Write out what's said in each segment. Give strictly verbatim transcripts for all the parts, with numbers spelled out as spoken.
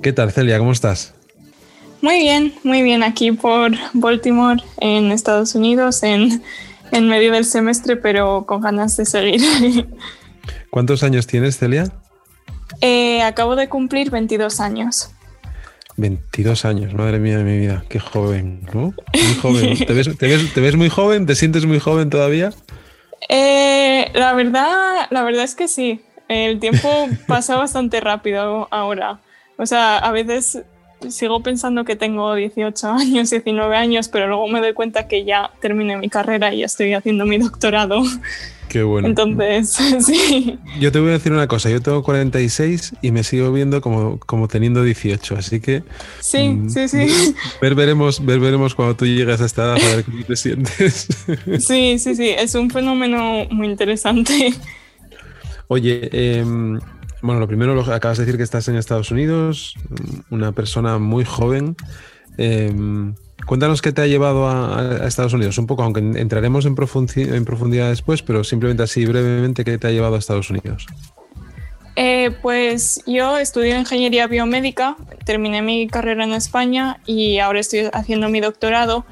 ¿Qué tal, Celia? ¿Cómo estás? Muy bien, muy bien. Aquí por Baltimore, en Estados Unidos, en, en medio del semestre, pero con ganas de seguir. ¿Cuántos años tienes, Celia? Eh, acabo de cumplir veintidós años. veintidós años, madre mía de mi vida. Qué joven, ¿no? Muy joven. ¿Te ves, te ves, te ves muy joven? ¿Te sientes muy joven todavía? Eh, la verdad, la verdad es que sí. El tiempo pasa bastante rápido ahora. O sea, a veces sigo pensando que tengo dieciocho años, diecinueve años, pero luego me doy cuenta que ya terminé mi carrera y ya estoy haciendo mi doctorado. Qué bueno. Entonces, sí. Yo te voy a decir una cosa, yo tengo cuarenta y seis y me sigo viendo como, como teniendo dieciocho, así que... Sí, mmm, sí, sí. Ver, veremos, ver, veremos cuando tú llegas a esta edad a ver cómo te sientes. Sí, sí, sí, es un fenómeno muy interesante. Oye, eh... Bueno, lo primero, lo, acabas de decir que estás en Estados Unidos, una persona muy joven. Eh, cuéntanos qué te ha llevado a, a Estados Unidos, un poco, aunque entraremos en, profundi- en profundidad después, pero simplemente así brevemente, ¿qué te ha llevado a Estados Unidos? Eh, pues yo estudié Ingeniería Biomédica, terminé mi carrera en España y ahora estoy haciendo mi doctorado.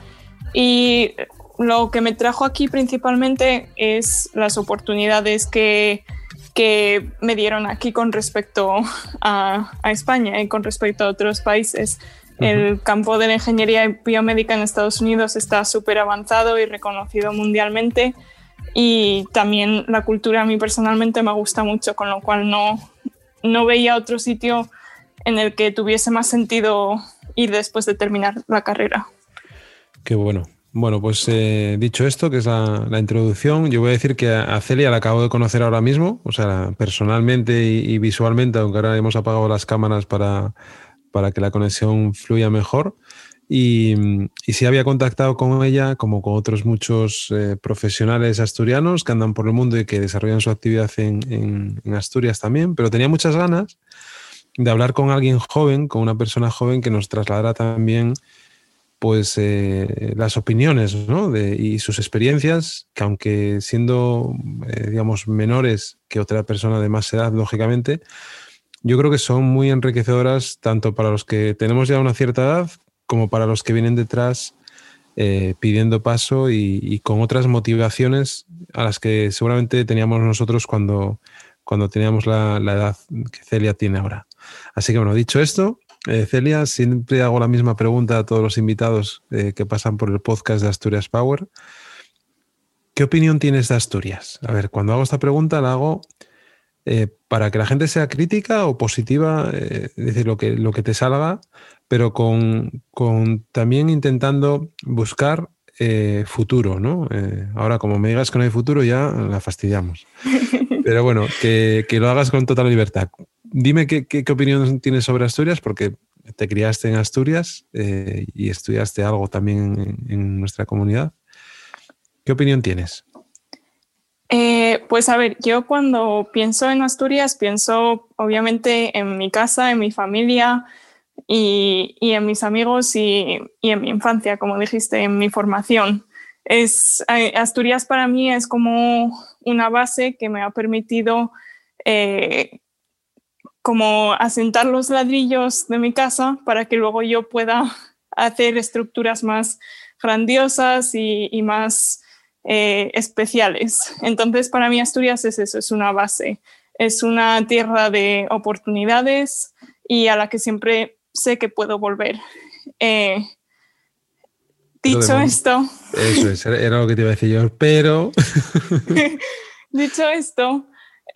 Y lo que me trajo aquí principalmente es las oportunidades que... que me dieron aquí con respecto a, a España y con respecto a otros países. Uh-huh. El campo de la ingeniería biomédica en Estados Unidos está súper avanzado y reconocido mundialmente, y también la cultura a mí personalmente me gusta mucho, con lo cual no, no veía otro sitio en el que tuviese más sentido ir después de terminar la carrera. Qué bueno. Bueno, pues eh, dicho esto, que es la, la introducción, yo voy a decir que a Celia la acabo de conocer ahora mismo, o sea, personalmente y, y visualmente, aunque ahora hemos apagado las cámaras para, para que la conexión fluya mejor. Y, y sí había contactado con ella, como con otros muchos eh, profesionales asturianos que andan por el mundo y que desarrollan su actividad en, en, en Asturias también, pero tenía muchas ganas de hablar con alguien joven, con una persona joven que nos trasladara también pues eh, las opiniones, ¿no? de, y sus experiencias, que aunque siendo, eh, digamos, menores que otra persona de más edad, lógicamente, yo creo que son muy enriquecedoras tanto para los que tenemos ya una cierta edad como para los que vienen detrás eh, pidiendo paso y, y con otras motivaciones a las que seguramente teníamos nosotros cuando, cuando teníamos la, la edad que Celia tiene ahora. Así que bueno, dicho esto... Eh, Celia, siempre hago la misma pregunta a todos los invitados eh, que pasan por el podcast de Asturias Power. ¿Qué opinión tienes de Asturias? A ver, cuando hago esta pregunta la hago eh, para que la gente sea crítica o positiva, eh, es decir, lo que, lo que te salga, pero con, con también intentando buscar eh, futuro, ¿no? Eh, ahora, como me digas que no hay futuro, ya la fastidiamos. Pero bueno, que, que lo hagas con total libertad. Dime qué, qué, qué opinión tienes sobre Asturias, porque te criaste en Asturias eh, y estudiaste algo también en, en nuestra comunidad. ¿Qué opinión tienes? Eh, pues a ver, yo cuando pienso en Asturias, pienso obviamente en mi casa, en mi familia y, y en mis amigos y, y en mi infancia, como dijiste, en mi formación. Es, Asturias para mí es como una base que me ha permitido... Eh, como asentar los ladrillos de mi casa para que luego yo pueda hacer estructuras más grandiosas y, y más eh, especiales. Entonces, para mí Asturias es eso, es una base, es una tierra de oportunidades y a la que siempre sé que puedo volver. Eh, dicho esto... Eso es, era lo que te iba a decir yo, pero... dicho esto...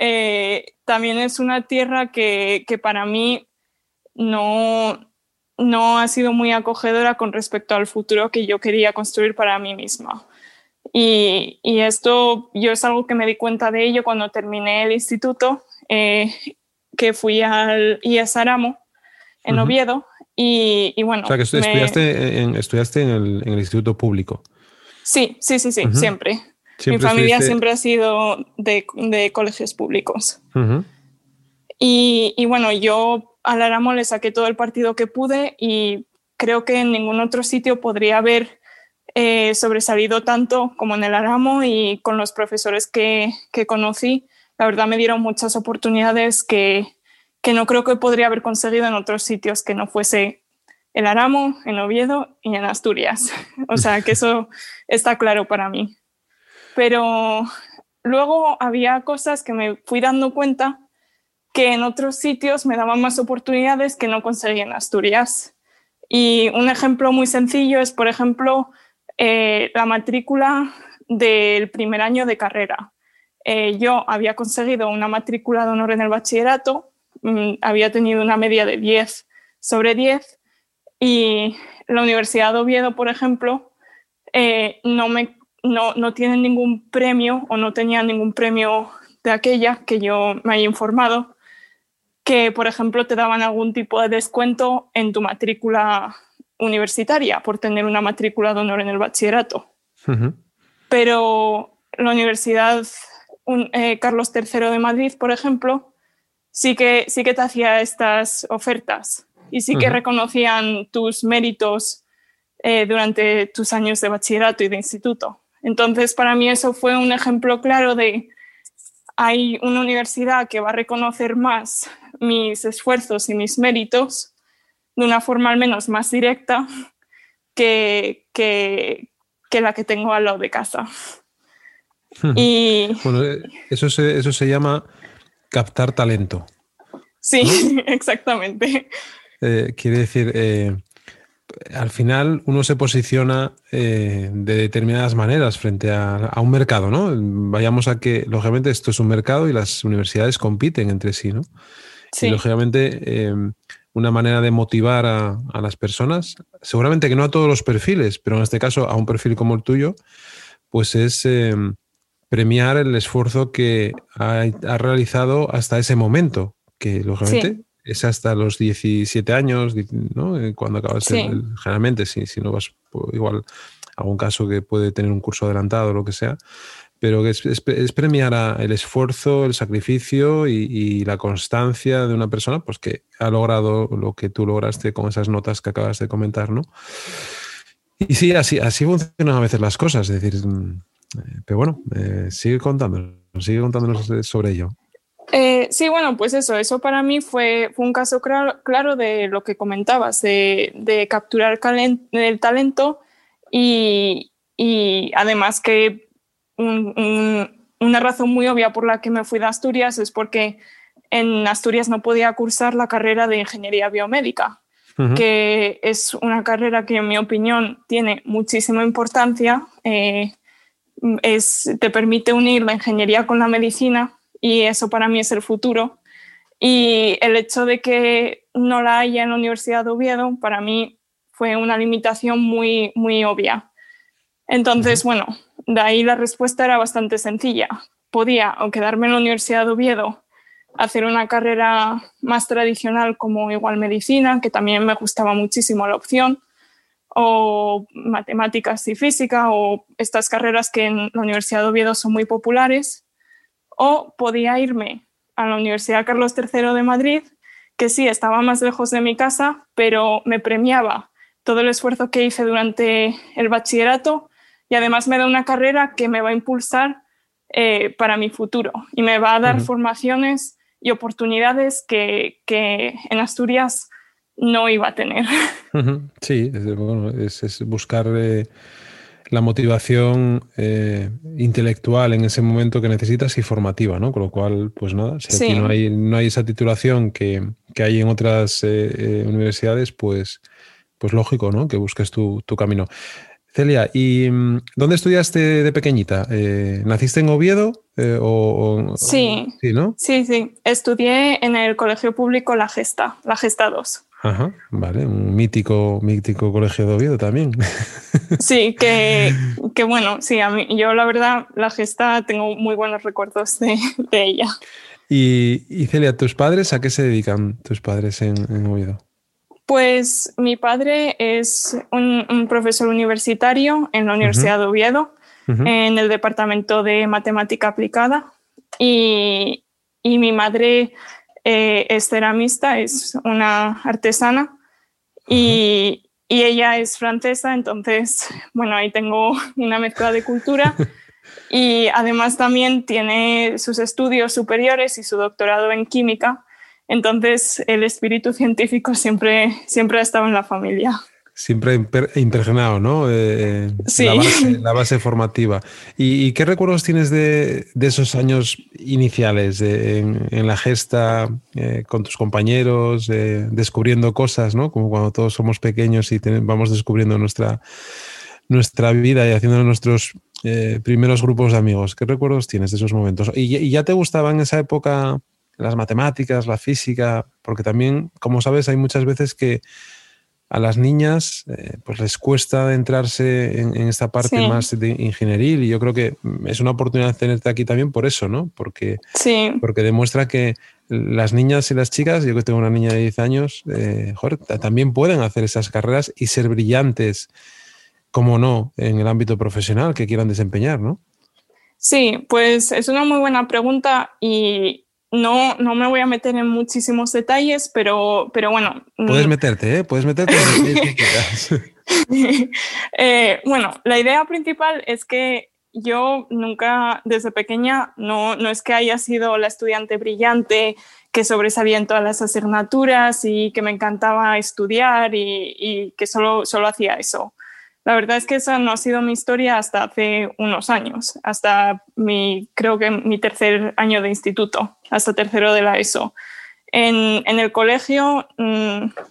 Eh, también es una tierra que, que para mí no, no ha sido muy acogedora con respecto al futuro que yo quería construir para mí misma. Y, y esto yo es algo que me di cuenta de ello cuando terminé el instituto, eh, que fui al I E S Aramo en uh-huh. Oviedo. Y, y bueno, o sea, que estudiaste, me... en, estudiaste en, el, en el instituto público. Sí, sí, sí, sí, uh-huh. siempre. Mi familia estuviste... siempre ha sido de, de colegios públicos. Uh-huh. Y, y bueno, yo al Aramo le saqué todo el partido que pude y creo que en ningún otro sitio podría haber eh, sobresalido tanto como en el Aramo, y con los profesores que, que conocí, la verdad me dieron muchas oportunidades que, que no creo que podría haber conseguido en otros sitios que no fuese el Aramo, en Oviedo y en Asturias. O sea que eso está claro para mí. Pero luego había cosas que me fui dando cuenta que en otros sitios me daban más oportunidades que no conseguí en Asturias. Y un ejemplo muy sencillo es, por ejemplo, eh, la matrícula del primer año de carrera. Eh, yo había conseguido una matrícula de honor en el bachillerato, mmm, había tenido una media de diez sobre diez, y la Universidad de Oviedo, por ejemplo, eh, no, me, no, no tiene ningún premio, o no tenía ningún premio de aquella que yo me haya informado, que, por ejemplo, te daban algún tipo de descuento en tu matrícula universitaria por tener una matrícula de honor en el bachillerato. Uh-huh. Pero la Universidad un, eh, Carlos tercero de Madrid, por ejemplo, sí que, sí que te hacía estas ofertas y sí que uh-huh. reconocían tus méritos eh, durante tus años de bachillerato y de instituto. Entonces, para mí eso fue un ejemplo claro de... Hay una universidad que va a reconocer más mis esfuerzos y mis méritos de una forma al menos más directa que, que, que la que tengo al lado de casa. Y... Bueno, eso se, eso se llama captar talento. Sí, ¿no? Exactamente. Eh, quiere decir, eh, al final uno se posiciona eh, de determinadas maneras frente a, a un mercado, ¿no? Vayamos a que, lógicamente, esto es un mercado y las universidades compiten entre sí, ¿no? Sí. Y, lógicamente, eh, una manera de motivar a, a las personas, seguramente que no a todos los perfiles, pero en este caso a un perfil como el tuyo, pues es eh, premiar el esfuerzo que ha, ha realizado hasta ese momento, que, lógicamente... Sí. Es hasta los diecisiete años, ¿no? Cuando acabas, sí. el, generalmente, si, si no vas, igual, algún caso que puede tener un curso adelantado o lo que sea, pero es, es, es premiar a el esfuerzo, el sacrificio y, y la constancia de una persona pues que ha logrado lo que tú lograste con esas notas que acabas de comentar, ¿no? Y sí, así, así funcionan a veces las cosas, es decir, pero bueno, eh, sigue contándonos, sigue contándonos sobre ello. Eh, sí, bueno, pues eso, eso para mí fue, fue un caso claro, claro de lo que comentabas, de, de capturar calen, el talento y, y además que un, un, una razón muy obvia por la que me fui de Asturias es porque en Asturias no podía cursar la carrera de Ingeniería Biomédica, uh-huh. que es una carrera que en mi opinión tiene muchísima importancia, eh, es, te permite unir la ingeniería con la medicina. Y eso para mí es el futuro. Y el hecho de que no la haya en la Universidad de Oviedo para mí fue una limitación muy, muy obvia. Entonces, bueno, de ahí la respuesta era bastante sencilla. Podía o quedarme en la Universidad de Oviedo, hacer una carrera más tradicional como igual medicina, que también me gustaba muchísimo la opción, o matemáticas y física, o estas carreras que en la Universidad de Oviedo son muy populares. O podía irme a la Universidad Carlos tercero de Madrid, que sí, estaba más lejos de mi casa, pero me premiaba todo el esfuerzo que hice durante el bachillerato y además me da una carrera que me va a impulsar eh, para mi futuro y me va a dar uh-huh. formaciones y oportunidades que, que en Asturias no iba a tener. Uh-huh. Sí, es, bueno, es, es buscar... Eh... la motivación eh, intelectual en ese momento que necesitas y formativa, ¿no? Con lo cual, pues nada, si sí. aquí no hay, no hay esa titulación que, que hay en otras eh, eh, universidades, pues, pues lógico, ¿no? Que busques tu, tu camino. Celia, ¿y dónde estudiaste de pequeñita? Eh, ¿Naciste en Oviedo? Eh, o, o, sí. O, sí, ¿no? Sí, sí. Estudié en el colegio público La Gesta, La Gesta dos. Ajá, vale, un mítico, mítico colegio de Oviedo también. Sí, que, que bueno, sí, a mí, yo la verdad, La Gesta, tengo muy buenos recuerdos de, de ella. Y, y Celia, ¿tus padres a qué se dedican tus padres en, en Oviedo? Pues mi padre es un, un profesor universitario en la Universidad uh-huh. de Oviedo, uh-huh. en el departamento de Matemática Aplicada, y, y mi madre eh, es ceramista, es una artesana, uh-huh. y, y ella es francesa, entonces, bueno, ahí tengo una mezcla de cultura. Y además también tiene sus estudios superiores y su doctorado en química. Entonces el espíritu científico siempre, siempre ha estado en la familia. Siempre impregnado, ¿no? Eh, sí. La base, la base formativa. ¿Y, y qué recuerdos tienes de, de esos años iniciales eh, en, en la gesta, eh, con tus compañeros, eh, descubriendo cosas, ¿no? Como cuando todos somos pequeños y ten, vamos descubriendo nuestra, nuestra vida y haciendo nuestros... Eh, primeros grupos de amigos. ¿Qué recuerdos tienes de esos momentos? ¿Y, ¿Y ya te gustaban en esa época las matemáticas, la física? Porque también, como sabes, hay muchas veces que a las niñas eh, pues les cuesta adentrarse en, en esta parte sí. más de ingenieril, y yo creo que es una oportunidad tenerte aquí también por eso, ¿no? Porque, sí. porque demuestra que las niñas y las chicas, yo que tengo una niña de diez años, eh, joder, también pueden hacer esas carreras y ser brillantes, como no, en el ámbito profesional que quieran desempeñar, ¿no? Sí, pues es una muy buena pregunta y no, no me voy a meter en muchísimos detalles, pero, pero bueno... Puedes meterte, ¿eh? Puedes meterte en lo que quieras. eh, bueno, la idea principal es que yo nunca, desde pequeña, no, no es que haya sido la estudiante brillante que sobresalía en todas las asignaturas y que me encantaba estudiar y, y que solo, solo hacía eso. La verdad es que esa no ha sido mi historia hasta hace unos años, hasta mi, creo que mi tercer año de instituto, hasta tercero de la ESO. En, en el colegio,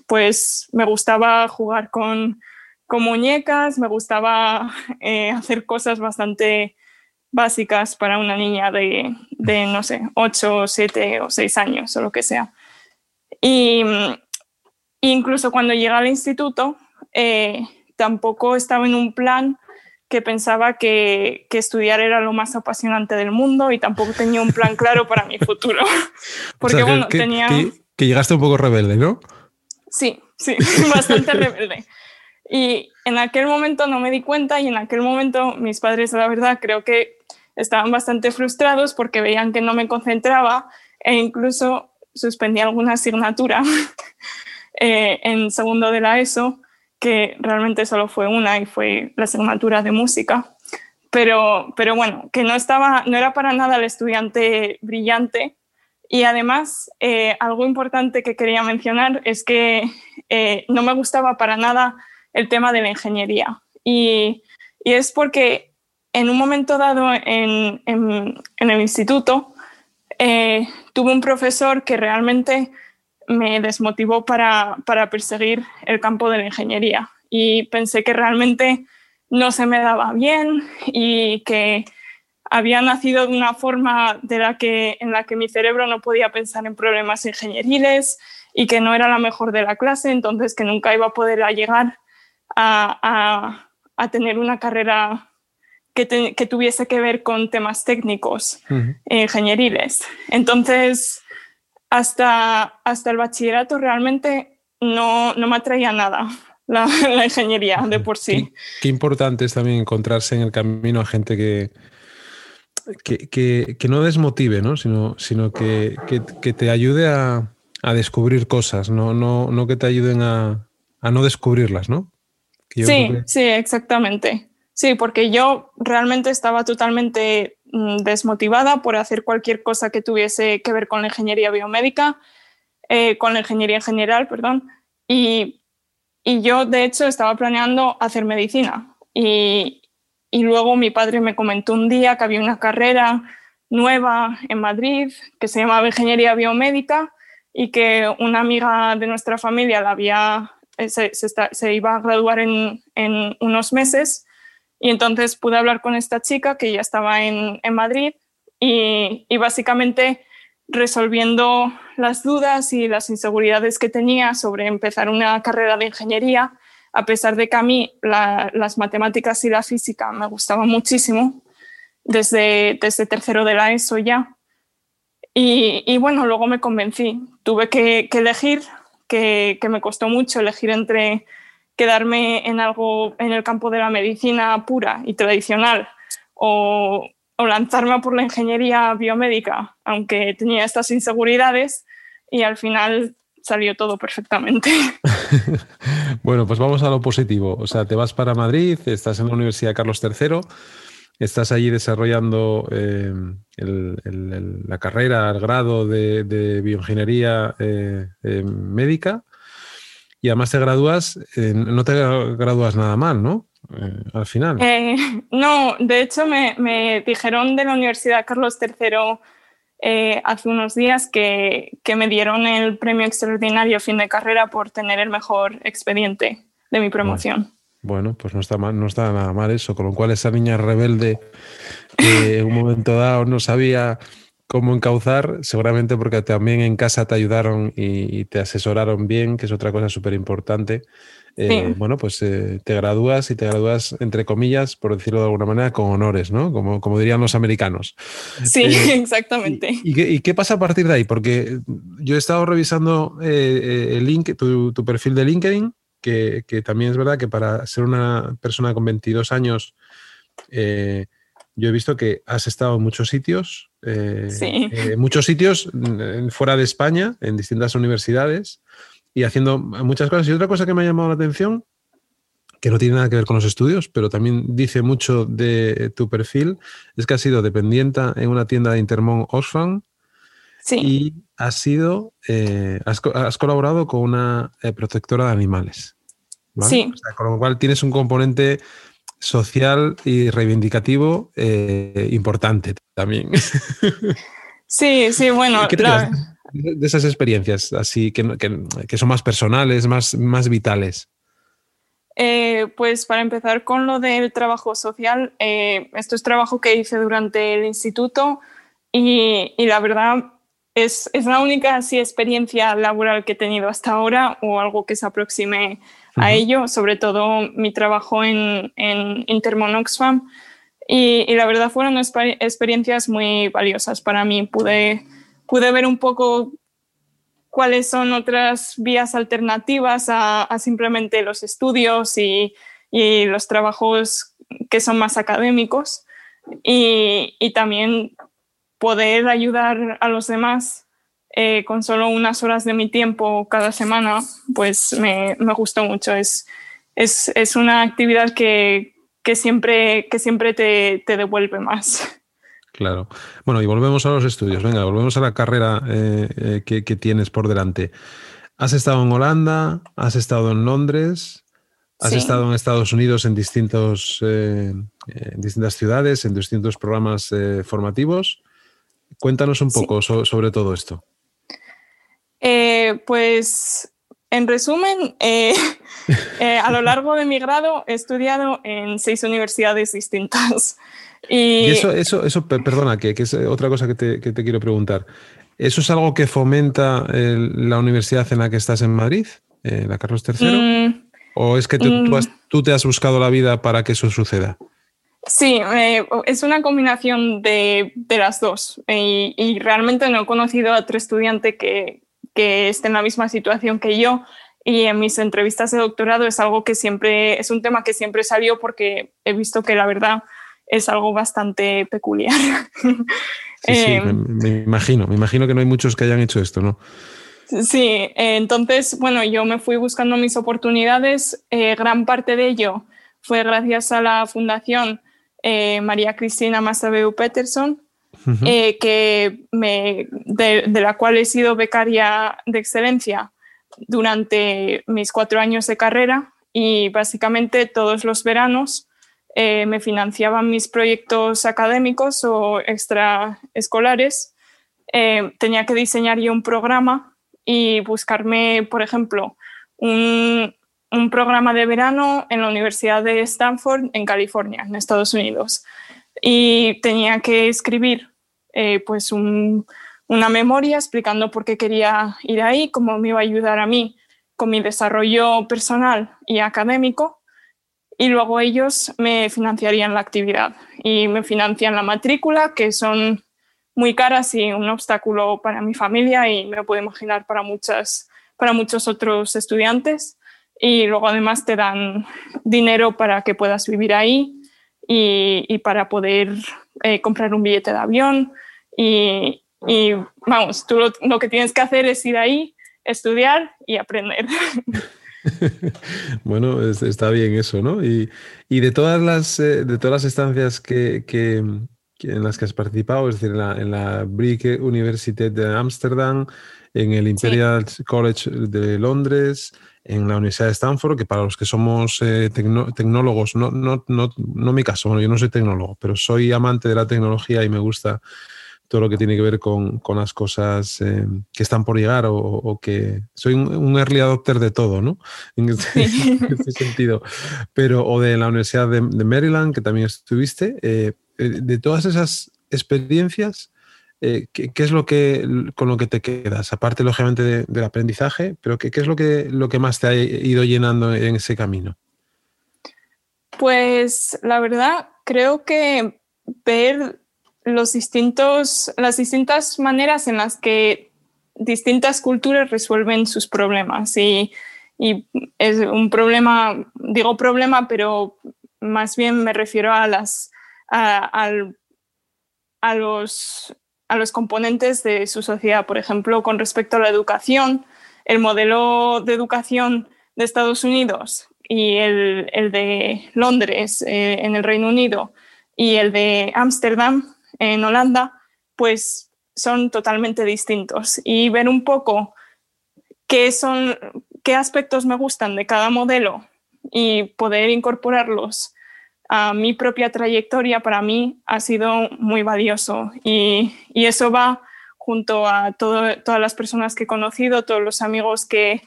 pues me gustaba jugar con, con muñecas, me gustaba eh, hacer cosas bastante básicas para una niña de, de no sé, ocho, siete o seis años o lo que sea. Y incluso cuando llegué al instituto, eh, tampoco estaba en un plan que pensaba que, que estudiar era lo más apasionante del mundo, y tampoco tenía un plan claro para mi futuro. Porque o sea, bueno, que, tenía... Que, que llegaste un poco rebelde, ¿no? Sí, sí, bastante rebelde. Y en aquel momento no me di cuenta, y en aquel momento mis padres, la verdad, creo que estaban bastante frustrados porque veían que no me concentraba e incluso suspendí alguna asignatura eh, en segundo de la ESO, que realmente solo fue una y fue la asignatura de música, pero, pero bueno, que no, estaba, no era para nada el estudiante brillante. Y además, eh, algo importante que quería mencionar es que eh, no me gustaba para nada el tema de la ingeniería, y, y es porque en un momento dado en, en, en el instituto eh, tuve un profesor que realmente... me desmotivó para, para perseguir el campo de la ingeniería, y pensé que realmente no se me daba bien y que había nacido de una forma de la que, en la que mi cerebro no podía pensar en problemas ingenieriles y que no era la mejor de la clase, entonces que nunca iba a poder llegar a, a, a tener una carrera que, te, que tuviese que ver con temas técnicos uh-huh. e ingenieriles. Entonces... Hasta, hasta el bachillerato realmente no, no me atraía nada la, la ingeniería de por sí. Qué, qué importante es también encontrarse en el camino a gente que, que, que, que no desmotive, ¿no? Sino, sino que, que, que te ayude a, a descubrir cosas, no, no, no que te ayuden a, a no descubrirlas, ¿no? Que yo sí, creo que... sí, exactamente. Sí, porque yo realmente estaba totalmente desmotivada por hacer cualquier cosa que tuviese que ver con la ingeniería biomédica, eh, con la ingeniería en general, perdón. Y, y yo, de hecho, estaba planeando hacer medicina. Y, y luego mi padre me comentó un día que había una carrera nueva en Madrid que se llamaba Ingeniería Biomédica y que una amiga de nuestra familia la había, se, se, está, se iba a graduar en, en unos meses. Y entonces pude hablar con esta chica que ya estaba en, en Madrid y, y básicamente resolviendo las dudas y las inseguridades que tenía sobre empezar una carrera de ingeniería, a pesar de que a mí la, las matemáticas y la física me gustaban muchísimo desde, desde tercero de la ESO ya. Y, y bueno, luego me convencí. Tuve que, que elegir, que, que me costó mucho elegir entre... quedarme en algo en el campo de la medicina pura y tradicional o, o lanzarme por la ingeniería biomédica, aunque tenía estas inseguridades, y al final salió todo perfectamente. Bueno, pues vamos a lo positivo. O sea, te vas para Madrid, estás en la Universidad Carlos tercero, estás allí desarrollando eh, el, el, el, la carrera, el grado de, de bioingeniería eh, eh, médica, y además te gradúas, eh, no te gradúas nada mal, ¿no? Eh, al final. Eh, no, de hecho me, me dijeron de la Universidad Carlos tercero eh, hace unos días que, que me dieron el premio extraordinario fin de carrera por tener el mejor expediente de mi promoción. Bueno. Bueno, pues no está mal, no está nada mal eso, con lo cual esa niña rebelde que en un momento dado no sabía cómo encauzar, seguramente porque también en casa te ayudaron y, y te asesoraron bien, que es otra cosa súper importante. Eh, sí. Bueno, pues eh, te gradúas y te gradúas, entre comillas, por decirlo de alguna manera, con honores, ¿no? Como, como dirían los americanos. Sí, eh, exactamente. Y, y, qué, ¿Y qué pasa a partir de ahí? Porque yo he estado revisando eh, el link, tu, tu perfil de LinkedIn, Que, que también es verdad que para ser una persona con veintidós años eh, yo he visto que has estado en muchos sitios, eh, sí. eh, muchos sitios fuera de España, en distintas universidades y haciendo muchas cosas. Y otra cosa que me ha llamado la atención, que no tiene nada que ver con los estudios, pero también dice mucho de tu perfil, es que has sido dependiente en una tienda de Intermón Oxfam. Sí. Y has sido, eh, has, has colaborado con una eh, protectora de animales, ¿vale? Sí. O sea, con lo cual tienes un componente social y reivindicativo eh, importante también. Sí, sí, bueno. ¿Qué te la... de esas experiencias así que, que, que son más personales, más, más vitales? Eh, pues para empezar con lo del trabajo social, eh, esto es trabajo que hice durante el instituto y, y la verdad... Es, es la única así, experiencia laboral que he tenido hasta ahora o algo que se aproxime uh-huh. a ello, sobre todo mi trabajo en, en Intermón Oxfam. Y, y la verdad fueron exper- experiencias muy valiosas para mí. Pude, pude ver un poco cuáles son otras vías alternativas a, a simplemente los estudios y, y los trabajos que son más académicos y, y también... poder ayudar a los demás eh, con solo unas horas de mi tiempo cada semana, pues me, me gustó mucho. Es, es, es una actividad que, que siempre, que siempre te, te devuelve más. Claro. Bueno, y volvemos a los estudios. Venga, volvemos a la carrera eh, eh, que, que tienes por delante. Has estado en Holanda, has estado en Londres... Has sí. estado en Estados Unidos en, distintos, eh, en distintas ciudades, en distintos programas eh, formativos. Cuéntanos un poco sí. so, sobre todo esto. Eh, pues, en resumen, eh, eh, a lo largo de mi grado he estudiado en seis universidades distintas. Y, y eso, eso, eso, perdona, que, que es otra cosa que te, que te quiero preguntar. ¿Eso es algo que fomenta el, la universidad en la que estás en Madrid, eh, la Carlos tercero? Mm. ¿O es que te, tú, has, tú te has buscado la vida para que eso suceda? Sí, eh, es una combinación de, de las dos. Y, y realmente no he conocido a otro estudiante que, que esté en la misma situación que yo. Y en mis entrevistas de doctorado es algo que siempre, es un tema que siempre salió porque he visto que la verdad es algo bastante peculiar. Sí, eh, sí, me, me imagino. Me imagino que no hay muchos que hayan hecho esto, ¿no? Sí, entonces, bueno, yo me fui buscando mis oportunidades. Eh, gran parte de ello fue gracias a la Fundación eh, María Cristina Massabeu Peterson, uh-huh. eh, que me, de, de la cual he sido becaria de excelencia durante mis cuatro años de carrera y básicamente todos los veranos eh, me financiaban mis proyectos académicos o extraescolares. Eh, tenía que diseñar yo un programa y buscarme, por ejemplo, un, un programa de verano en la Universidad de Stanford, en California, en Estados Unidos. Y tenía que escribir eh, pues un, una memoria explicando por qué quería ir ahí, cómo me iba a ayudar a mí con mi desarrollo personal y académico. Y luego ellos me financiarían la actividad y me financian la matrícula, que son... muy caras y un obstáculo para mi familia y me lo puedo imaginar para, muchas, para muchos otros estudiantes. Y luego además te dan dinero para que puedas vivir ahí y, y para poder eh, comprar un billete de avión. Y, y vamos, tú lo, lo que tienes que hacer es ir ahí, estudiar y aprender. Bueno, es, está bien eso, ¿no? Y, y de todas las eh, de todas las estancias que, que, que en las que has participado, es decir, en la, en la Brieke Universität de Ámsterdam, en el Imperial sí. College de Londres, en la Universidad de Stanford, que para los que somos eh, tecno- tecnólogos, no, no, no, no mi caso, bueno, yo no soy tecnólogo, pero soy amante de la tecnología y me gusta todo lo que tiene que ver con, con las cosas eh, que están por llegar o, o que... Soy un, un early adopter de todo, ¿no? En este, en este sentido. Pero, o de la Universidad de, de Maryland, que también estuviste. Eh, de todas esas experiencias, eh, ¿qué, qué es lo que con lo que te quedas? Aparte, lógicamente, de, del aprendizaje, pero ¿qué, qué es lo que, lo que más te ha ido llenando en ese camino? Pues, la verdad, creo que ver... Los distintos, las distintas maneras en las que distintas culturas resuelven sus problemas. Y, y es un problema, digo problema, pero más bien me refiero a, las, a, a, a, los, a los componentes de su sociedad. Por ejemplo, con respecto a la educación, el modelo de educación de Estados Unidos y el, el de Londres, eh, en el Reino Unido, y el de Ámsterdam, en Holanda, pues son totalmente distintos, y ver un poco qué son, qué aspectos me gustan de cada modelo y poder incorporarlos a mi propia trayectoria, para mí ha sido muy valioso, y, y eso va junto a todo, todas las personas que he conocido, todos los amigos que,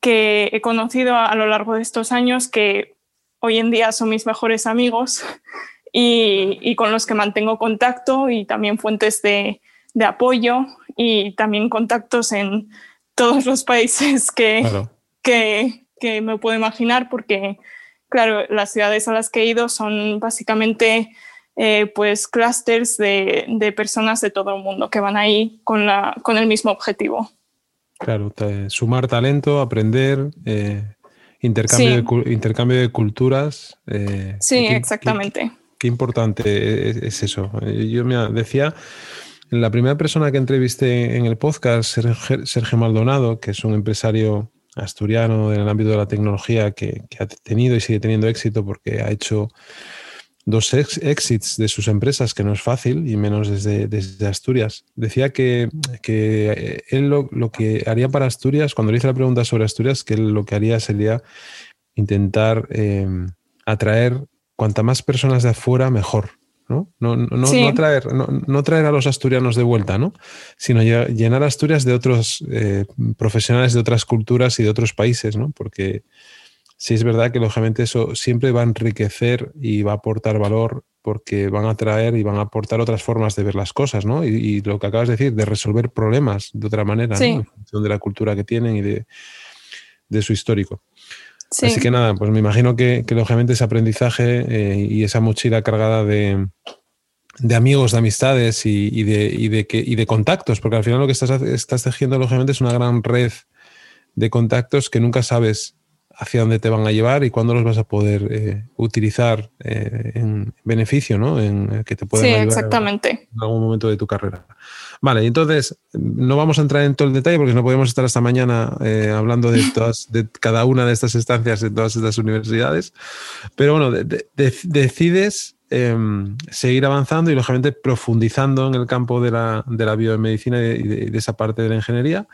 que he conocido a, a lo largo de estos años, que hoy en día son mis mejores amigos Y, y con los que mantengo contacto, y también fuentes de, de apoyo, y también contactos en todos los países que, claro. que, que me puedo imaginar, porque, claro, las ciudades a las que he ido son básicamente eh, pues clústeres de, de personas de todo el mundo que van ahí con, la, con el mismo objetivo. Claro, te, sumar talento, aprender... Eh, intercambio, sí. de, intercambio de culturas... Eh, sí, qué, exactamente. Qué, qué, Qué importante es eso. Yo me decía, la primera persona que entrevisté en el podcast, Sergio Maldonado, que es un empresario asturiano en el ámbito de la tecnología que, que ha tenido y sigue teniendo éxito porque ha hecho dos ex- exits de sus empresas, que no es fácil, y menos desde, desde Asturias. Decía que, que él lo, lo que haría para Asturias, cuando le hice la pregunta sobre Asturias, que él lo que haría sería intentar eh, atraer cuanta más personas de afuera, mejor, ¿no? No, no, sí. no, traer, no, no traer a los asturianos de vuelta, ¿no? Sino llenar Asturias de otros eh, profesionales de otras culturas y de otros países, ¿no? Porque sí es verdad que, lógicamente, eso siempre va a enriquecer y va a aportar valor, porque van a traer y van a aportar otras formas de ver las cosas, ¿no? Y, y lo que acabas de decir, de resolver problemas de otra manera, sí. ¿no? En función de la cultura que tienen y de, de su histórico. Sí. Así que nada, pues me imagino que, que lógicamente ese aprendizaje eh, y esa mochila cargada de, de amigos, de amistades y, y, de, y, de que, y de contactos, porque al final lo que estás, estás tejiendo lógicamente es una gran red de contactos que nunca sabes hacia dónde te van a llevar y cuándo los vas a poder eh, utilizar eh, en beneficio, ¿no? En que te puedan sí, ayudar exactamente. En algún momento de tu carrera. Vale, y entonces no vamos a entrar en todo el detalle porque no podemos estar hasta mañana eh, hablando de todas, de cada una de estas estancias en todas estas universidades, pero bueno, de, de, de, decides eh, seguir avanzando y lógicamente profundizando en el campo de la, de la biomedicina y de, de, de esa parte de la ingeniería.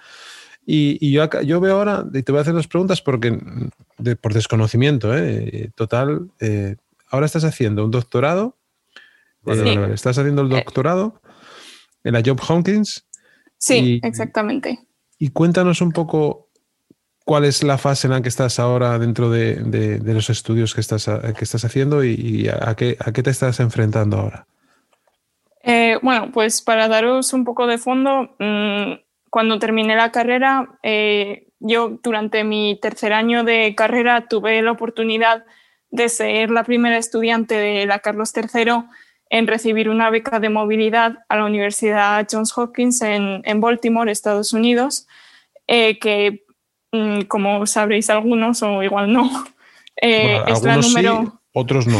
Y, y yo, acá, yo veo ahora, y te voy a hacer dos preguntas porque de, por desconocimiento, ¿eh? Total, eh, ahora estás haciendo un doctorado, vale, sí. vale, vale, estás haciendo el doctorado en la Johns Hopkins. Sí, y, exactamente. Y cuéntanos un poco cuál es la fase en la que estás ahora dentro de, de, de los estudios que estás, que estás haciendo y, y a, qué, a qué te estás enfrentando ahora. Eh, bueno, pues para daros un poco de fondo... Mmm, Cuando terminé la carrera, eh, yo durante mi tercer año de carrera tuve la oportunidad de ser la primera estudiante de la Carlos tercero en recibir una beca de movilidad a la Universidad Johns Hopkins en, en Baltimore, Estados Unidos, eh, que, como sabréis algunos, o igual no, eh, bueno, es la número... Sí, otros no.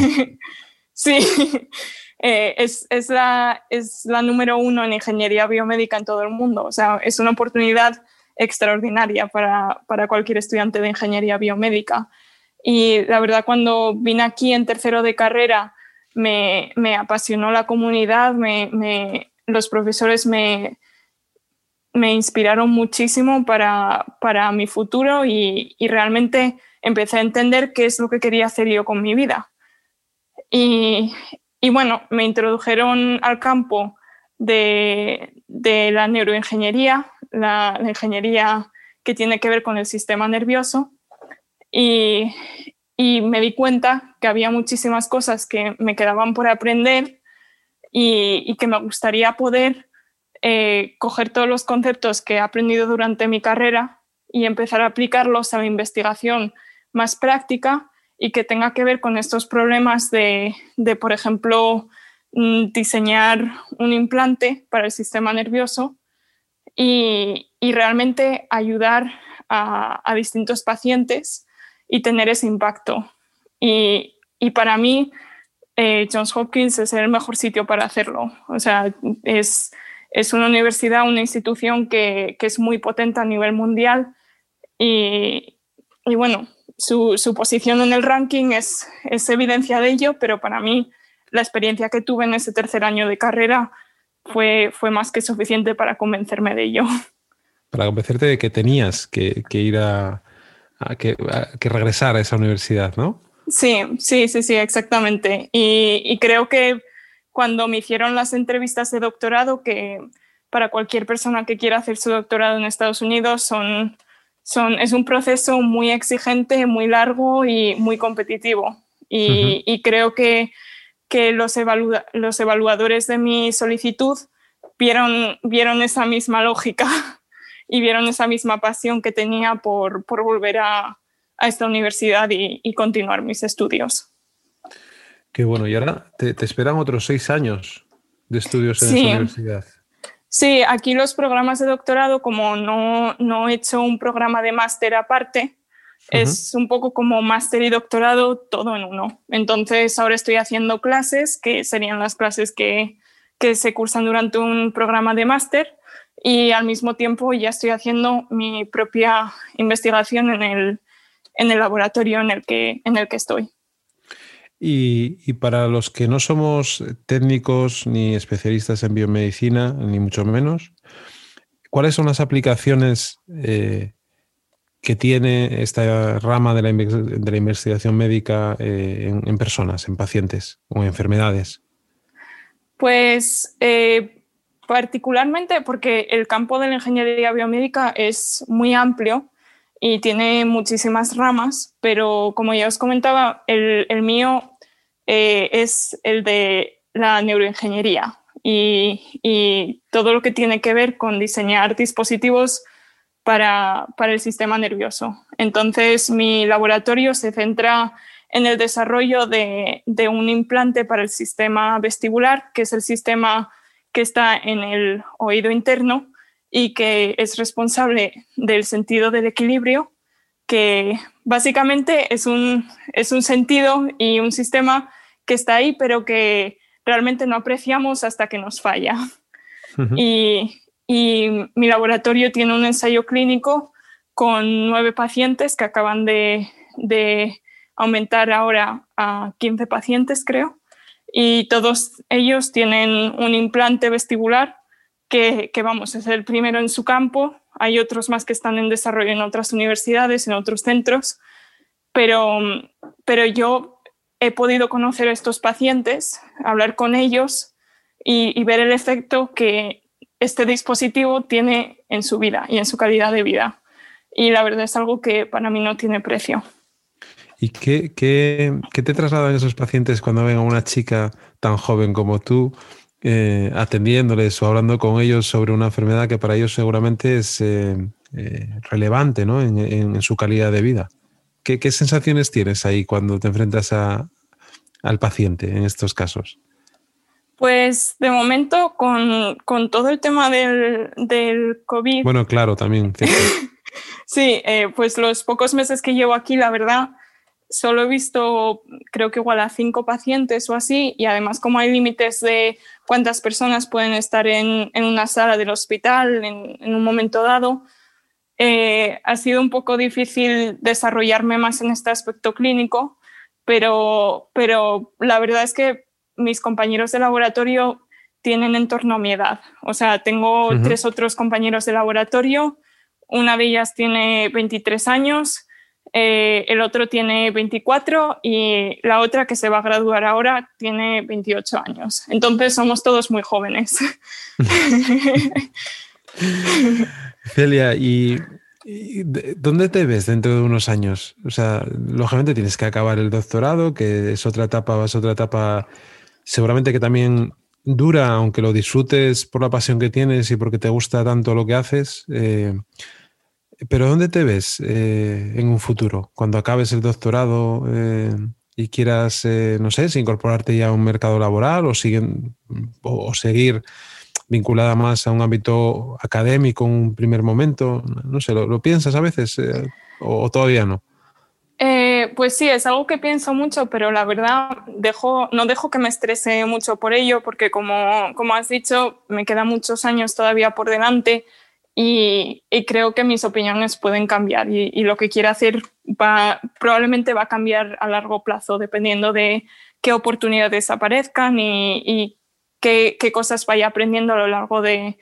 Sí, eh, es, es, la, es la número uno en ingeniería biomédica en todo el mundo. O sea, es una oportunidad extraordinaria para, para cualquier estudiante de ingeniería biomédica. Y la verdad, cuando vine aquí en tercero de carrera, me, me apasionó la comunidad, me, me, los profesores me, me inspiraron muchísimo para, para mi futuro y, y realmente empecé a entender qué es lo que quería hacer yo con mi vida. Y, y bueno, me introdujeron al campo de, de la neuroingeniería, la, la ingeniería que tiene que ver con el sistema nervioso. Y, y me di cuenta que había muchísimas cosas que me quedaban por aprender y, y que me gustaría poder eh, coger todos los conceptos que he aprendido durante mi carrera y empezar a aplicarlos a mi investigación más práctica y que tenga que ver con estos problemas de, de, por ejemplo, diseñar un implante para el sistema nervioso y, y realmente ayudar a, a distintos pacientes y tener ese impacto. Y, y para mí, eh, Johns Hopkins es el mejor sitio para hacerlo. O sea, es, es una universidad, una institución que, que es muy potente a nivel mundial y, y bueno, su, su posición en el ranking es, es evidencia de ello, pero para mí la experiencia que tuve en ese tercer año de carrera fue, fue más que suficiente para convencerme de ello. Para convencerte de que tenías que, que ir a... Que, que regresar a esa universidad, ¿no? Sí, sí, sí, sí, exactamente. Y, y creo que cuando me hicieron las entrevistas de doctorado, que para cualquier persona que quiera hacer su doctorado en Estados Unidos son, son, es un proceso muy exigente, muy largo y muy competitivo. Y, uh-huh. y creo que, que los, evalu- los evaluadores de mi solicitud vieron, vieron esa misma lógica. Y vieron esa misma pasión que tenía por, por volver a, a esta universidad y, y continuar mis estudios. Qué bueno. Y ahora te, te esperan otros seis años de estudios en sí. esta universidad. Sí, aquí los programas de doctorado, como no, no he hecho un programa de máster aparte, uh-huh. es un poco como máster y doctorado todo en uno. Entonces ahora estoy haciendo clases, que serían las clases que, que se cursan durante un programa de máster, y al mismo tiempo ya estoy haciendo mi propia investigación en el, en el laboratorio en el que, en el que estoy. Y, y para los que no somos técnicos ni especialistas en biomedicina, ni mucho menos, ¿cuáles son las aplicaciones eh, que tiene esta rama de la, de la investigación médica eh, en, en personas, en pacientes o en enfermedades? Pues... Eh, particularmente porque el campo de la ingeniería biomédica es muy amplio y tiene muchísimas ramas, pero como ya os comentaba, el, el mío eh, es el de la neuroingeniería y, y todo lo que tiene que ver con diseñar dispositivos para, para el sistema nervioso. Entonces, mi laboratorio se centra en el desarrollo de, de un implante para el sistema vestibular, que es el sistema que está en el oído interno y que es responsable del sentido del equilibrio, que básicamente es un, es un sentido y un sistema que está ahí, pero que realmente no apreciamos hasta que nos falla. Uh-huh. Y, y mi laboratorio tiene un ensayo clínico con nueve pacientes que acaban de, de aumentar ahora a quince pacientes, creo. Y todos ellos tienen un implante vestibular que, que, vamos, es el primero en su campo. Hay otros más que están en desarrollo en otras universidades, en otros centros. Pero, pero yo he podido conocer a estos pacientes, hablar con ellos y, y ver el efecto que este dispositivo tiene en su vida y en su calidad de vida. Y la verdad es algo que para mí no tiene precio. ¿Y qué, qué, qué te trasladan esos pacientes cuando ven a una chica tan joven como tú eh, atendiéndoles o hablando con ellos sobre una enfermedad que para ellos seguramente es eh, eh, relevante, ¿no? en, en, en su calidad de vida? ¿Qué, qué sensaciones tienes ahí cuando te enfrentas a, al paciente en estos casos? Pues de momento con, con todo el tema del, del COVID... Bueno, claro, también. Sí, eh, pues los pocos meses que llevo aquí, la verdad... solo he visto, creo que igual a cinco pacientes o así, y además como hay límites de cuántas personas pueden estar en, en una sala del hospital en, en un momento dado, eh, ha sido un poco difícil desarrollarme más en este aspecto clínico, pero, pero la verdad es que mis compañeros de laboratorio tienen en torno a mi edad. O sea, tengo uh-huh. tres otros compañeros de laboratorio, una de ellas tiene veintitrés años, eh, el otro tiene veinticuatro y la otra que se va a graduar ahora tiene veintiocho años. Entonces somos todos muy jóvenes. Celia, ¿y, ¿y dónde te ves dentro de unos años? O sea, lógicamente tienes que acabar el doctorado, que es otra etapa, es otra etapa seguramente que también dura, aunque lo disfrutes por la pasión que tienes y porque te gusta tanto lo que haces, eh, ¿pero dónde te ves eh, en un futuro? Cuando acabes el doctorado eh, y quieras, eh, no sé, si incorporarte ya a un mercado laboral o, siguen, o, o seguir vinculada más a un ámbito académico en un primer momento, no sé, ¿lo, lo piensas a veces eh, o, o todavía no? Eh, pues sí, es algo que pienso mucho, pero la verdad dejo, no dejo que me estrese mucho por ello porque, como, como has dicho, me quedan muchos años todavía por delante. Y, y creo que mis opiniones pueden cambiar y, y lo que quiera hacer va, probablemente va a cambiar a largo plazo dependiendo de qué oportunidades aparezcan y, y qué, qué cosas vaya aprendiendo a lo largo de,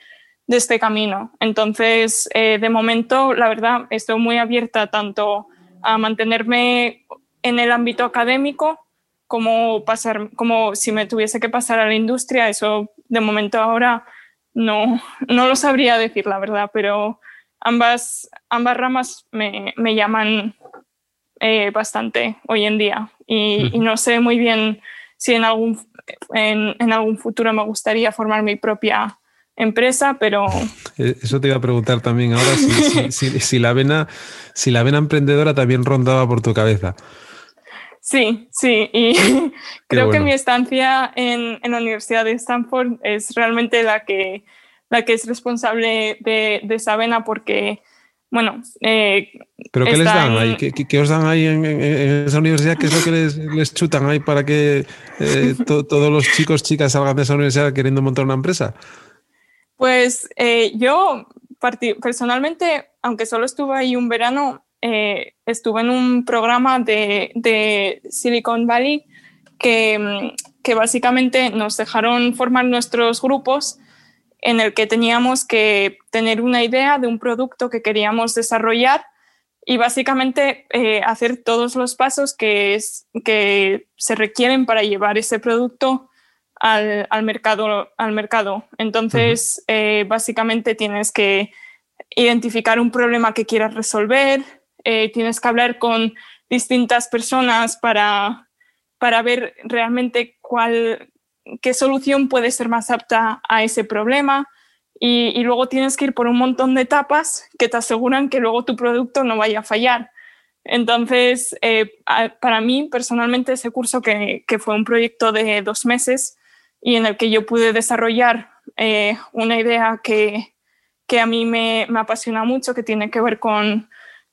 de este camino. Entonces, eh, de momento, la verdad, estoy muy abierta tanto a mantenerme en el ámbito académico como, pasar, como si me tuviese que pasar a la industria. Eso, de momento, ahora No, no lo sabría decir, la verdad, pero ambas, ambas ramas me, me llaman eh, bastante hoy en día y, mm. y no sé muy bien si en algún, en, en algún futuro me gustaría formar mi propia empresa, pero... Eso te iba a preguntar también ahora, si, si, si, si, la vena, si la vena emprendedora también rondaba por tu cabeza. Sí, sí, y creo bueno. que mi estancia en, en la Universidad de Stanford es realmente la que, la que es responsable de, de esa vena porque, bueno... Eh, ¿Pero qué les dan ahí? ¿Qué, qué os dan ahí en, en, en esa universidad? ¿Qué es lo que les, les chutan ahí para que eh, to, todos los chicos, chicas salgan de esa universidad queriendo montar una empresa? Pues eh, yo part- personalmente, aunque solo estuve ahí un verano... Eh, estuve en un programa de, de Silicon Valley que, que básicamente nos dejaron formar nuestros grupos en el que teníamos que tener una idea de un producto que queríamos desarrollar y básicamente eh, hacer todos los pasos que, es, que se requieren para llevar ese producto al, al, mercado, al mercado. Entonces, uh-huh. eh, básicamente tienes que identificar un problema que quieras resolver. Eh, tienes que hablar con distintas personas para, para ver realmente cuál, qué solución puede ser más apta a ese problema y, y luego tienes que ir por un montón de etapas que te aseguran que luego tu producto no vaya a fallar. Entonces, eh, para mí personalmente ese curso que, que fue un proyecto de dos meses y en el que yo pude desarrollar eh, una idea que, que a mí me, me apasiona mucho, que tiene que ver con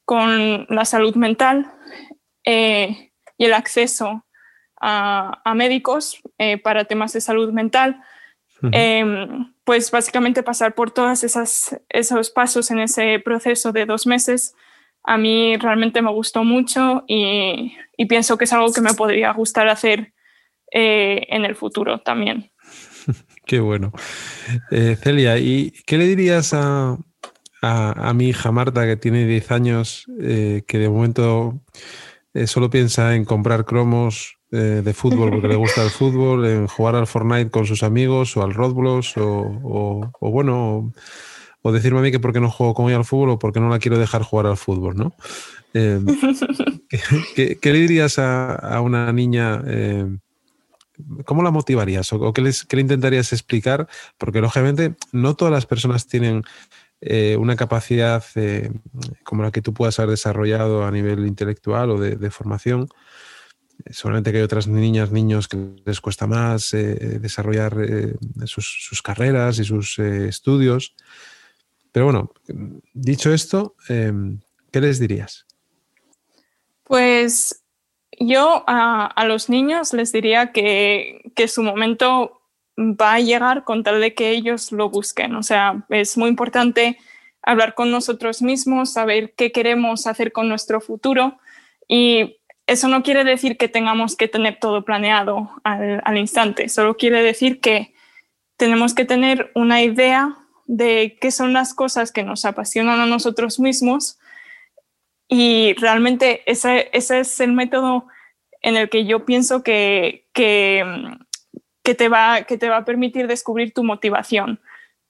con la salud mental eh, y el acceso a, a médicos eh, para temas de salud mental, uh-huh. eh, pues básicamente pasar por todos esos pasos en ese proceso de dos meses a mí realmente me gustó mucho y, y pienso que es algo que me podría gustar hacer eh, en el futuro también. Qué bueno. Eh, Celia, ¿y qué le dirías a... A, a mi hija Marta, que tiene diez años, eh, que de momento eh, solo piensa en comprar cromos eh, de fútbol porque le gusta el fútbol, en jugar al Fortnite con sus amigos o al Roblox o, o, o bueno, o, o decirme a mí que por qué no juego con ella al fútbol o por qué no la quiero dejar jugar al fútbol, ¿no? Eh, ¿qué, qué, ¿Qué le dirías a, a una niña? Eh, ¿Cómo la motivarías o, o qué, les, qué le intentarías explicar? Porque lógicamente no todas las personas tienen... Eh, una capacidad eh, como la que tú puedas haber desarrollado a nivel intelectual o de, de formación. Eh, seguramente que hay otras niñas, niños que les cuesta más eh, desarrollar eh, sus, sus carreras y sus eh, estudios. Pero bueno, dicho esto, eh, ¿qué les dirías? Pues Yo a, a los niños les diría que, que su momento va a llegar con tal de que ellos lo busquen. O sea, es muy importante hablar con nosotros mismos, saber qué queremos hacer con nuestro futuro. Y eso no quiere decir que tengamos que tener todo planeado al, al instante. Solo quiere decir que tenemos que tener una idea de qué son las cosas que nos apasionan a nosotros mismos. Y realmente ese, ese es el método en el que yo pienso que, que, que, te va, que te va a permitir descubrir tu motivación.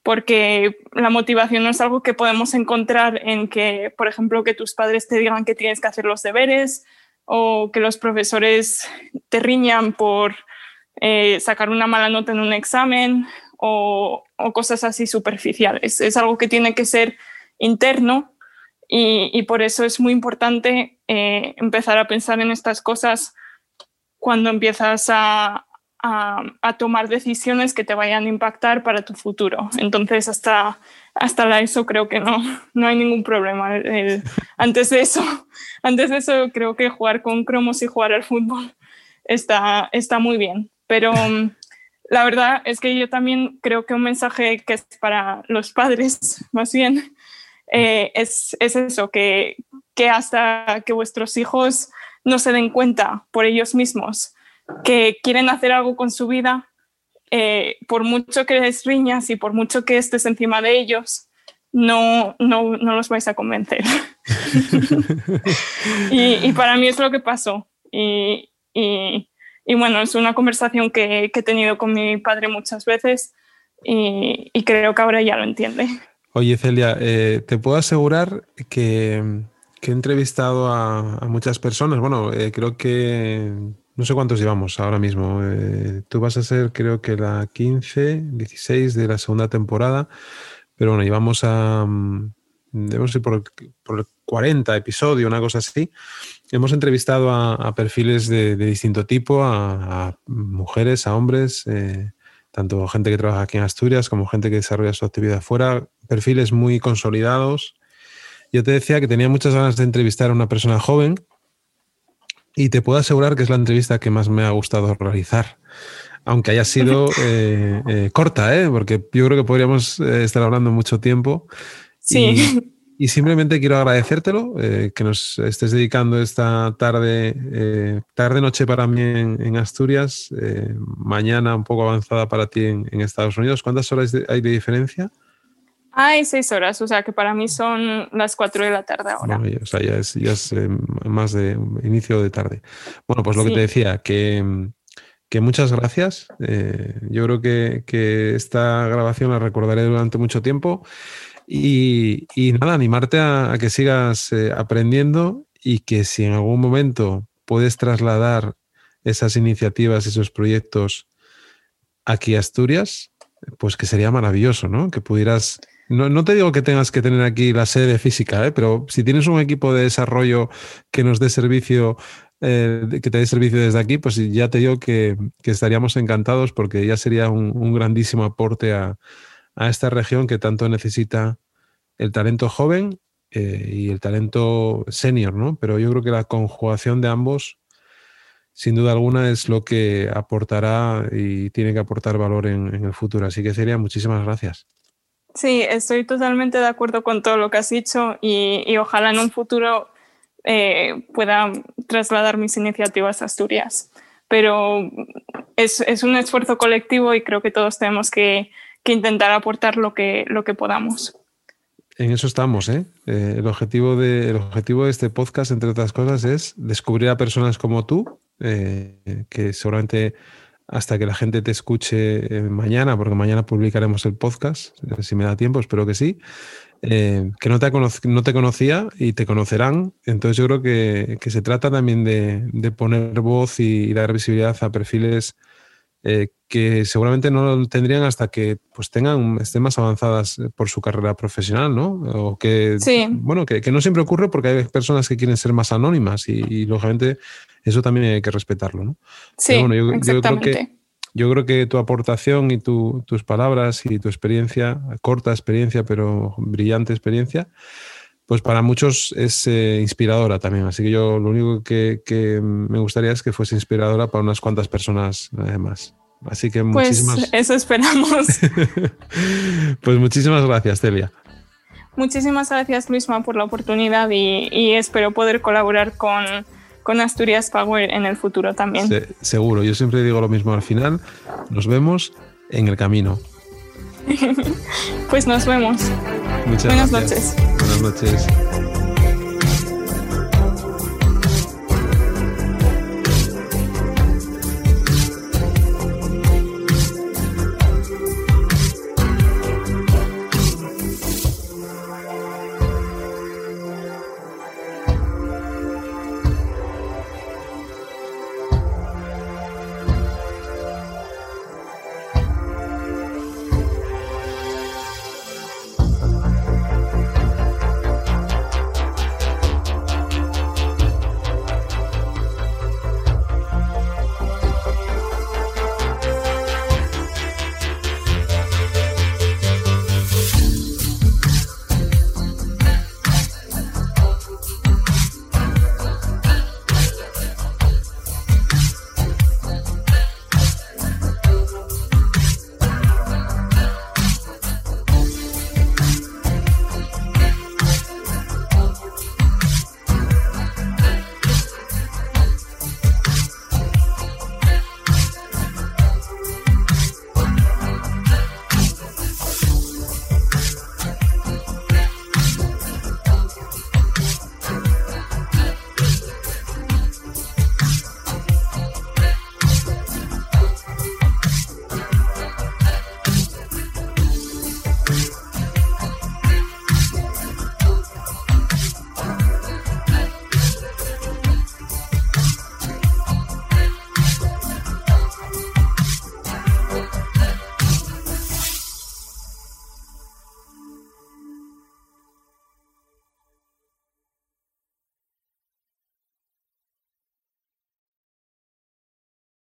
Porque la motivación no es algo que podemos encontrar en que, por ejemplo, que tus padres te digan que tienes que hacer los deberes o que los profesores te riñan por eh, sacar una mala nota en un examen o, o cosas así superficiales. Es algo que tiene que ser interno. Y, y por eso es muy importante eh, empezar a pensar en estas cosas cuando empiezas a, a, a tomar decisiones que te vayan a impactar para tu futuro. Entonces, hasta, hasta la ESO creo que no, no hay ningún problema. El, antes de eso, antes de eso creo que jugar con cromos y jugar al fútbol está, está muy bien. Pero la verdad es que yo también creo que un mensaje que es para los padres, más bien, Eh, es, es eso, que, que hasta que vuestros hijos no se den cuenta por ellos mismos que quieren hacer algo con su vida, eh, por mucho que les riñas y por mucho que estés encima de ellos, no, no, no los vais a convencer. y, y para mí es lo que pasó. Y, y, y bueno, es una conversación que, que he tenido con mi padre muchas veces y, y creo que ahora ya lo entiende. Oye, Celia, eh, te puedo asegurar que, que he entrevistado a, a muchas personas. Bueno, eh, creo que no sé cuántos llevamos ahora mismo. Eh, tú vas a ser, creo que la quince, dieciséis de la segunda temporada. Pero bueno, llevamos a... debemos ir por, por el cuarenta episodio, una cosa así. Hemos entrevistado a, a perfiles de, de distinto tipo, a, a mujeres, a hombres... Eh, tanto gente que trabaja aquí en Asturias como gente que desarrolla su actividad fuera, perfiles muy consolidados. Yo te decía que tenía muchas ganas de entrevistar a una persona joven y te puedo asegurar que es la entrevista que más me ha gustado realizar, aunque haya sido eh, eh, corta, ¿eh? Porque yo creo que podríamos eh, estar hablando mucho tiempo. Sí. Y, y simplemente quiero agradecértelo, eh, que nos estés dedicando esta tarde, eh, tarde-noche para mí en, en Asturias, eh, mañana un poco avanzada para ti en, en Estados Unidos. ¿Cuántas horas de, hay de diferencia? Hay seis horas, o sea que para mí son las cuatro de la tarde ahora. Bueno, o sea, ya es, ya es eh, más de inicio de tarde. Bueno, pues lo sí. que te decía, que, que muchas gracias. Eh, yo creo que, que esta grabación la recordaré durante mucho tiempo y, y nada, animarte a, a que sigas eh, aprendiendo y que si en algún momento puedes trasladar esas iniciativas y esos proyectos aquí a Asturias, pues que sería maravilloso, ¿no? Que pudieras... No, no te digo que tengas que tener aquí la sede física, ¿eh? Pero si tienes un equipo de desarrollo que nos dé servicio, eh, que te dé servicio desde aquí, pues ya te digo que, que estaríamos encantados porque ya sería un, un grandísimo aporte a, a esta región que tanto necesita el talento joven eh, y el talento senior, ¿no? Pero yo creo que la conjugación de ambos, sin duda alguna, es lo que aportará y tiene que aportar valor en, en el futuro. Así que, Celia, muchísimas gracias. Sí, estoy totalmente de acuerdo con todo lo que has dicho y, y ojalá en un futuro eh, pueda trasladar mis iniciativas a Asturias. Pero es, es un esfuerzo colectivo y creo que todos tenemos que, que intentar aportar lo que, lo que podamos. En eso estamos, ¿eh? Eh, el objetivo de, el objetivo de este podcast, entre otras cosas, es descubrir a personas como tú, eh, que seguramente... hasta que la gente te escuche mañana, porque mañana publicaremos el podcast, si me da tiempo, espero que sí, eh, que no te, conoc- no te conocía y te conocerán. Entonces yo creo que, que se trata también de, de poner voz y, y dar visibilidad a perfiles eh, que seguramente no lo tendrían hasta que pues tengan estén más avanzadas por su carrera profesional, ¿no? O que, sí. Bueno, que, que no siempre ocurre porque hay personas que quieren ser más anónimas y, y lógicamente... Eso también hay que respetarlo, ¿no? Sí, bueno, yo, exactamente. Yo creo, que, yo creo que tu aportación y tu, tus palabras y tu experiencia, corta experiencia, pero brillante experiencia, pues para muchos es eh, inspiradora también. Así que yo lo único que, que me gustaría es que fuese inspiradora para unas cuantas personas además. Así que muchísimas... Pues eso esperamos. Pues muchísimas gracias, Celia. Muchísimas gracias, Luisma, por la oportunidad y, y espero poder colaborar con, con Asturias Power en el futuro también. Se, seguro. Yo siempre digo lo mismo al final. Nos vemos en el camino. Pues nos vemos. Muchas Buenas gracias. noches. Buenas noches.